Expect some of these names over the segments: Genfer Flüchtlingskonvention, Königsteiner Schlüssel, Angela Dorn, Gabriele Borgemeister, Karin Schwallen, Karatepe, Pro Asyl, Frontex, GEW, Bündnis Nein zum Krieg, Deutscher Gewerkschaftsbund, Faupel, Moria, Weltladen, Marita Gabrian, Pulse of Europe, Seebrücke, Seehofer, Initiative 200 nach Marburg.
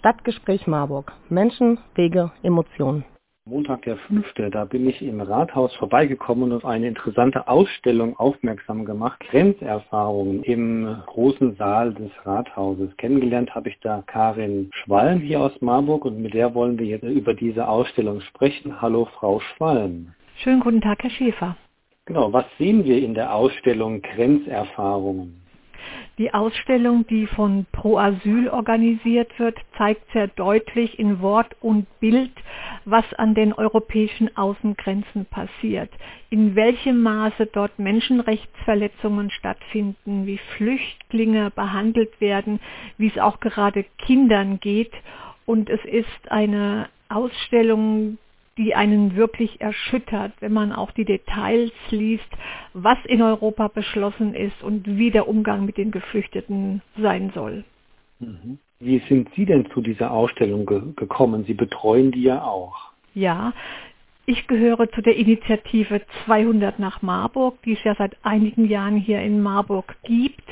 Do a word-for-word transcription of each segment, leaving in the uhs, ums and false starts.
Stadtgespräch Marburg. Menschen, Wege, Emotionen. Montag der fünfte da bin ich im Rathaus vorbeigekommen und auf eine interessante Ausstellung aufmerksam gemacht. Grenzerfahrungen im großen Saal des Rathauses. Kennengelernt habe ich da Karin Schwallen hier aus Marburg und mit der wollen wir jetzt über diese Ausstellung sprechen. Hallo Frau Schwallen. Schönen guten Tag, Herr Schäfer. Genau, was sehen wir in der Ausstellung Grenzerfahrungen? Die Ausstellung, die von Pro Asyl organisiert wird, zeigt sehr deutlich in Wort und Bild, was an den europäischen Außengrenzen passiert. In welchem Maße dort Menschenrechtsverletzungen stattfinden, wie Flüchtlinge behandelt werden, wie es auch gerade Kindern geht. Und es ist eine Ausstellung, die einen wirklich erschüttert, wenn man auch die Details liest, was in Europa beschlossen ist und wie der Umgang mit den Geflüchteten sein soll. Wie sind Sie denn zu dieser Ausstellung ge- gekommen? Sie betreuen die ja auch. Ja, ich gehöre zu der Initiative zweihundert nach Marburg, die es ja seit einigen Jahren hier in Marburg gibt.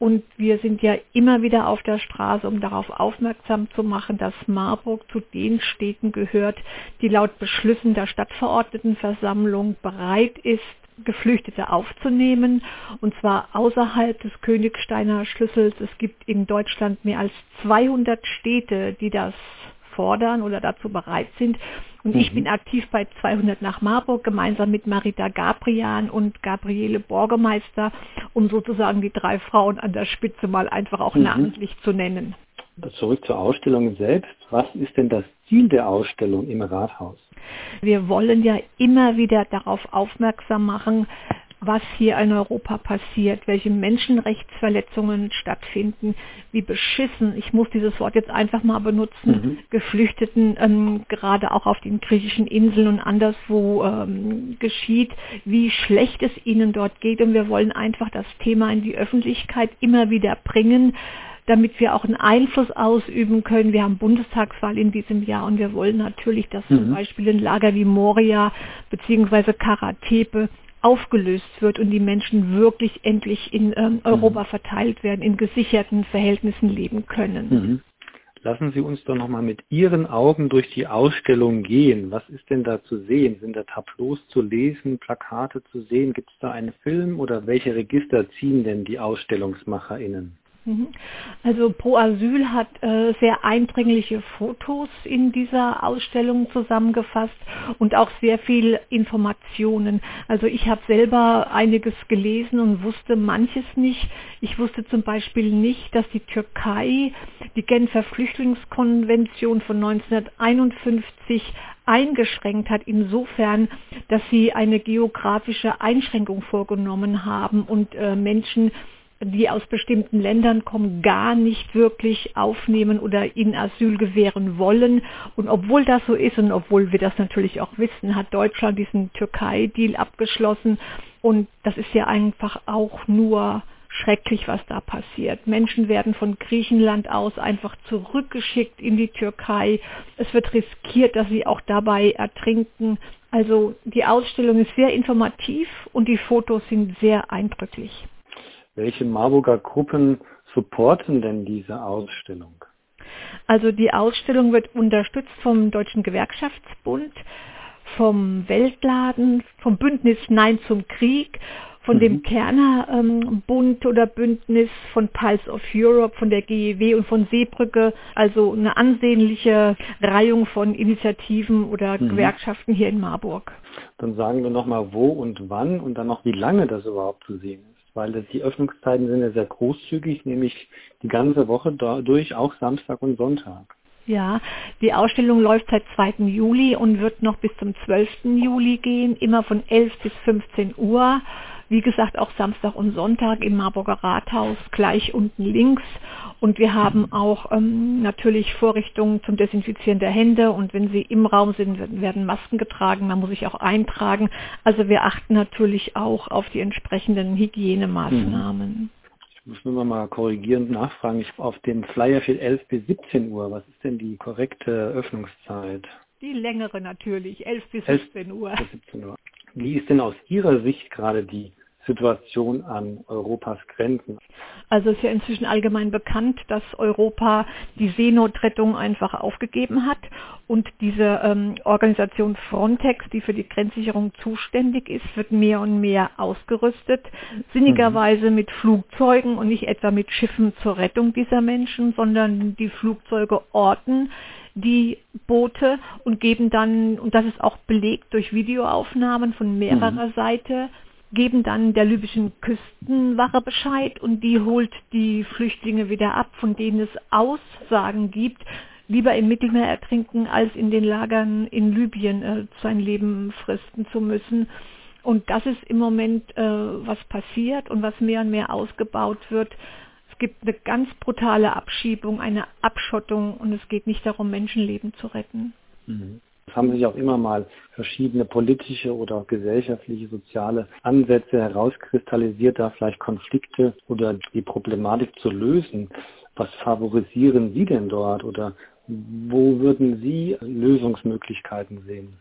Und wir sind ja immer wieder auf der Straße, um darauf aufmerksam zu machen, dass Marburg zu den Städten gehört, die laut Beschlüssen der Stadtverordnetenversammlung bereit ist, Geflüchtete aufzunehmen, und zwar außerhalb des Königsteiner Schlüssels. Es gibt in Deutschland mehr als zweihundert Städte, die das fordern oder dazu bereit sind. Und mhm. ich bin aktiv bei zweihundert nach Marburg, gemeinsam mit Marita Gabrian und Gabriele Borgemeister, um sozusagen die drei Frauen an der Spitze mal einfach auch mhm. namentlich zu nennen. Zurück zur Ausstellung selbst. Was ist denn das Ziel der Ausstellung im Rathaus? Wir wollen ja immer wieder darauf aufmerksam machen, was hier in Europa passiert, welche Menschenrechtsverletzungen stattfinden, wie beschissen, ich muss dieses Wort jetzt einfach mal benutzen, mhm. Geflüchteten ähm, gerade auch auf den griechischen Inseln und anderswo ähm, geschieht, wie schlecht es ihnen dort geht. Und wir wollen einfach das Thema in die Öffentlichkeit immer wieder bringen, damit wir auch einen Einfluss ausüben können. Wir haben Bundestagswahl in diesem Jahr und wir wollen natürlich, dass mhm. zum Beispiel ein Lager wie Moria bzw. Karatepe aufgelöst wird und die Menschen wirklich endlich in ähm, Europa mhm. verteilt werden, in gesicherten Verhältnissen leben können. Mhm. Lassen Sie uns doch nochmal mit Ihren Augen durch die Ausstellung gehen. Was ist denn da zu sehen? Sind da Tableaus zu lesen, Plakate zu sehen? Gibt es da einen Film oder welche Register ziehen denn die AusstellungsmacherInnen? Also Pro Asyl hat äh, sehr eindringliche Fotos in dieser Ausstellung zusammengefasst und auch sehr viel Informationen. Also ich habe selber einiges gelesen und wusste manches nicht. Ich wusste zum Beispiel nicht, dass die Türkei die Genfer Flüchtlingskonvention von neunzehnhunderteinundfünfzig eingeschränkt hat, insofern, dass sie eine geografische Einschränkung vorgenommen haben und äh, Menschen, die aus bestimmten Ländern kommen, gar nicht wirklich aufnehmen oder ihnen Asyl gewähren wollen. Und obwohl das so ist und obwohl wir das natürlich auch wissen, hat Deutschland diesen Türkei-Deal abgeschlossen. Und das ist ja einfach auch nur schrecklich, was da passiert. Menschen werden von Griechenland aus einfach zurückgeschickt in die Türkei. Es wird riskiert, dass sie auch dabei ertrinken. Also die Ausstellung ist sehr informativ und die Fotos sind sehr eindrücklich. Welche Marburger Gruppen supporten denn diese Ausstellung? Also die Ausstellung wird unterstützt vom Deutschen Gewerkschaftsbund, vom Weltladen, vom Bündnis Nein zum Krieg, von mhm. dem Kerner ähm, Bund oder Bündnis, von Pulse of Europe, von der G E W und von Seebrücke. Also eine ansehnliche Reihung von Initiativen oder mhm. Gewerkschaften hier in Marburg. Dann sagen wir nochmal, wo und wann und dann noch, wie lange das überhaupt zu sehen ist. Weil das, die Öffnungszeiten sind ja sehr großzügig, nämlich die ganze Woche durch, auch Samstag und Sonntag. Ja, die Ausstellung läuft seit zweiten Juli und wird noch bis zum zwölften Juli gehen, immer von elf bis fünfzehn Uhr. Wie gesagt, auch Samstag und Sonntag im Marburger Rathaus, gleich unten links. Und wir haben auch ähm, natürlich Vorrichtungen zum Desinfizieren der Hände. Und wenn Sie im Raum sind, werden Masken getragen. Man muss sich auch eintragen. Also wir achten natürlich auch auf die entsprechenden Hygienemaßnahmen. Ich muss nur mal korrigierend nachfragen. Ich, auf dem Flyer steht elf bis siebzehn Uhr. Was ist denn die korrekte Öffnungszeit? Die längere natürlich, elf bis siebzehn Uhr. Wie ist denn aus Ihrer Sicht gerade die Situation an Europas Grenzen. Also ist ja inzwischen allgemein bekannt, dass Europa die Seenotrettung einfach aufgegeben hat und diese ähm, Organisation Frontex, die für die Grenzsicherung zuständig ist, wird mehr und mehr ausgerüstet, sinnigerweise mhm. mit Flugzeugen und nicht etwa mit Schiffen zur Rettung dieser Menschen, sondern die Flugzeuge orten die Boote und geben dann, und das ist auch belegt durch Videoaufnahmen von mehrerer mhm. Seite, geben dann der libyschen Küstenwache Bescheid und die holt die Flüchtlinge wieder ab, von denen es Aussagen gibt, lieber im Mittelmeer ertrinken, als in den Lagern in Libyen äh, sein Leben fristen zu müssen. Und das ist im Moment, äh, was passiert und was mehr und mehr ausgebaut wird. Es gibt eine ganz brutale Abschiebung, eine Abschottung und es geht nicht darum, Menschenleben zu retten. Mhm. Es haben sich auch immer mal verschiedene politische oder auch gesellschaftliche, soziale Ansätze herauskristallisiert, da vielleicht Konflikte oder die Problematik zu lösen. Was favorisieren Sie denn dort oder wo würden Sie Lösungsmöglichkeiten sehen?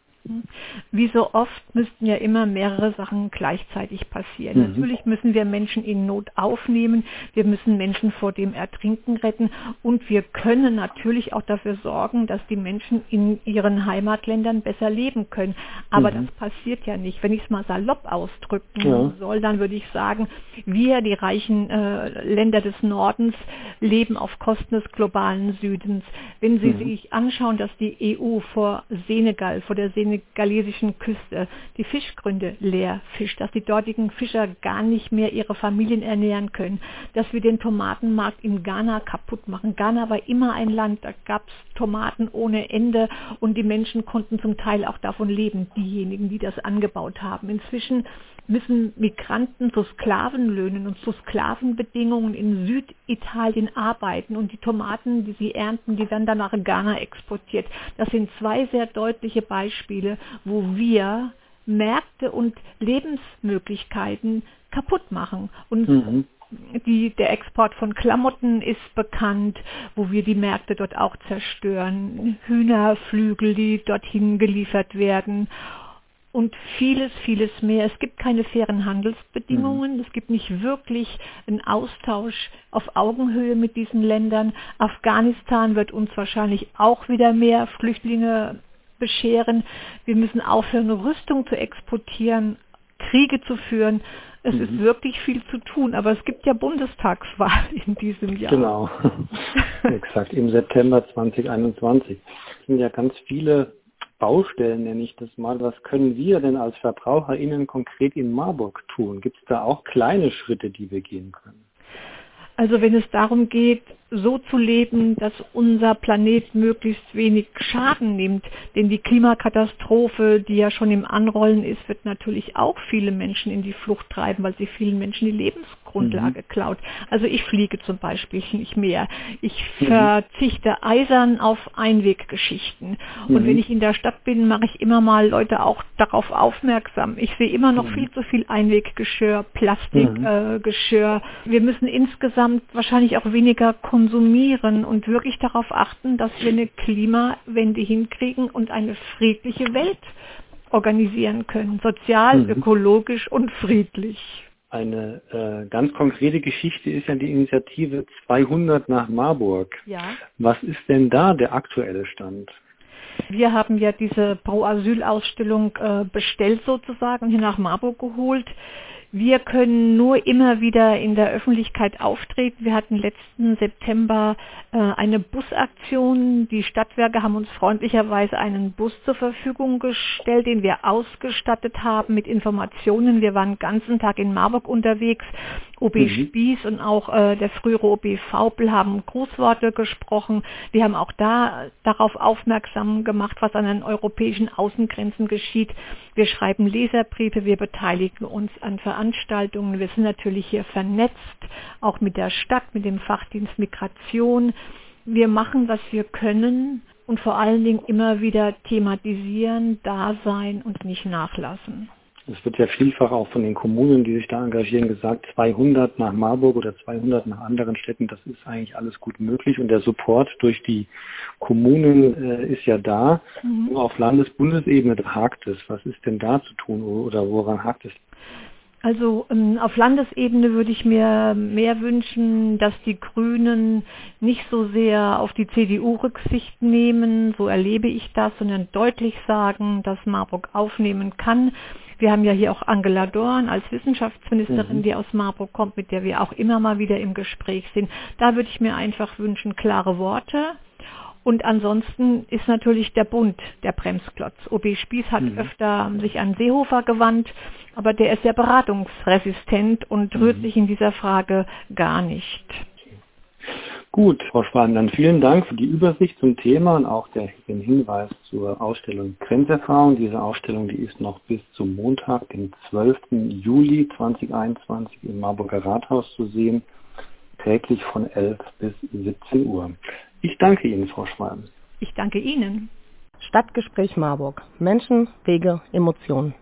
Wie so oft müssten ja immer mehrere Sachen gleichzeitig passieren. Mhm. Natürlich müssen wir Menschen in Not aufnehmen, wir müssen Menschen vor dem Ertrinken retten und wir können natürlich auch dafür sorgen, dass die Menschen in ihren Heimatländern besser leben können. Aber mhm. das passiert ja nicht. Wenn ich es mal salopp ausdrücken ja. soll, dann würde ich sagen, wir, die reichen äh, Länder des Nordens, leben auf Kosten des globalen Südens. Wenn Sie mhm. sich anschauen, dass die E U vor Senegal, vor der Senegal, galesischen Küste die Fischgründe leer fischt, dass die dortigen Fischer gar nicht mehr ihre Familien ernähren können, dass wir den Tomatenmarkt in Ghana kaputt machen. Ghana war immer ein Land, da gab es Tomaten ohne Ende und die Menschen konnten zum Teil auch davon leben, diejenigen, die das angebaut haben. Inzwischen müssen Migranten zu Sklavenlöhnen und zu Sklavenbedingungen in Süditalien arbeiten und die Tomaten, die sie ernten, die werden dann nach Ghana exportiert. Das sind zwei sehr deutliche Beispiele, wo wir Märkte und Lebensmöglichkeiten kaputt machen. Und mhm. die, der Export von Klamotten ist bekannt, wo wir die Märkte dort auch zerstören. Hühnerflügel, die dorthin geliefert werden. Und vieles, vieles mehr. Es gibt keine fairen Handelsbedingungen. Mhm. Es gibt nicht wirklich einen Austausch auf Augenhöhe mit diesen Ländern. Afghanistan wird uns wahrscheinlich auch wieder mehr Flüchtlinge bescheren. Wir müssen aufhören, Rüstung zu exportieren, Kriege zu führen. Es mhm. ist wirklich viel zu tun. Aber es gibt ja Bundestagswahl in diesem Jahr. Genau. Exakt. Im September zwanzig einundzwanzig. Es sind ja ganz viele Baustellen, nenne ich das mal. Was können wir denn als VerbraucherInnen konkret in Marburg tun? Gibt es da auch kleine Schritte, die wir gehen können? Also wenn es darum geht, so zu leben, dass unser Planet möglichst wenig Schaden nimmt, denn die Klimakatastrophe, die ja schon im Anrollen ist, wird natürlich auch viele Menschen in die Flucht treiben, weil sie vielen Menschen die Lebensgrundlage mhm. klaut. Also ich fliege zum Beispiel nicht mehr. Ich mhm. verzichte eisern auf Einweggeschichten. Mhm. Und wenn ich in der Stadt bin, mache ich immer mal Leute auch darauf aufmerksam. Ich sehe immer noch mhm. viel zu viel Einweggeschirr, Plastikgeschirr. Mhm. Äh, Wir müssen insgesamt wahrscheinlich auch weniger konsumieren. konsumieren und wirklich darauf achten, dass wir eine Klimawende hinkriegen und eine friedliche Welt organisieren können, sozial, mhm. ökologisch und friedlich. Eine äh, ganz konkrete Geschichte ist ja die Initiative zweihundert nach Marburg. Ja. Was ist denn da der aktuelle Stand? Wir haben ja diese Pro Asyl Ausstellung äh, bestellt sozusagen, hier nach Marburg geholt. Wir können nur immer wieder in der Öffentlichkeit auftreten. Wir hatten letzten September äh, eine Busaktion. Die Stadtwerke haben uns freundlicherweise einen Bus zur Verfügung gestellt, den wir ausgestattet haben mit Informationen. Wir waren den ganzen Tag in Marburg unterwegs. O B mhm. Spieß und auch äh, der frühere O B Faupel haben Grußworte gesprochen. Die haben auch da darauf aufmerksam gemacht, was an den europäischen Außengrenzen geschieht. Wir schreiben Leserbriefe, wir beteiligen uns an Veranstaltungen. Veranstaltungen. Wir sind natürlich hier vernetzt, auch mit der Stadt, mit dem Fachdienst Migration. Wir machen, was wir können und vor allen Dingen immer wieder thematisieren, da sein und nicht nachlassen. Es wird ja vielfach auch von den Kommunen, die sich da engagieren, gesagt, zweihundert nach Marburg oder zweihundert nach anderen Städten, das ist eigentlich alles gut möglich. Und der Support durch die Kommunen äh, ist ja da. Mhm. Nur auf Landes- und Bundesebene hakt es. Was ist denn da zu tun oder woran hakt es? Also ähm, auf Landesebene würde ich mir mehr wünschen, dass die Grünen nicht so sehr auf die C D U Rücksicht nehmen, so erlebe ich das, sondern deutlich sagen, dass Marburg aufnehmen kann. Wir haben ja hier auch Angela Dorn als Wissenschaftsministerin, mhm. die aus Marburg kommt, mit der wir auch immer mal wieder im Gespräch sind. Da würde ich mir einfach wünschen, klare Worte. Und ansonsten ist natürlich der Bund der Bremsklotz. O B Spieß hat mhm. öfter sich an Seehofer gewandt, aber der ist sehr beratungsresistent und rührt mhm. sich in dieser Frage gar nicht. Gut, Frau Schwallen, dann vielen Dank für die Übersicht zum Thema und auch der, den Hinweis zur Ausstellung Grenzerfahrung. Diese Ausstellung, die ist noch bis zum Montag, den zwölften Juli zweitausendeinundzwanzig im Marburger Rathaus zu sehen, täglich von elf bis siebzehn Uhr. Ich danke Ihnen, Frau Schwallen. Ich danke Ihnen. Stadtgespräch Marburg. Menschen, Wege, Emotionen.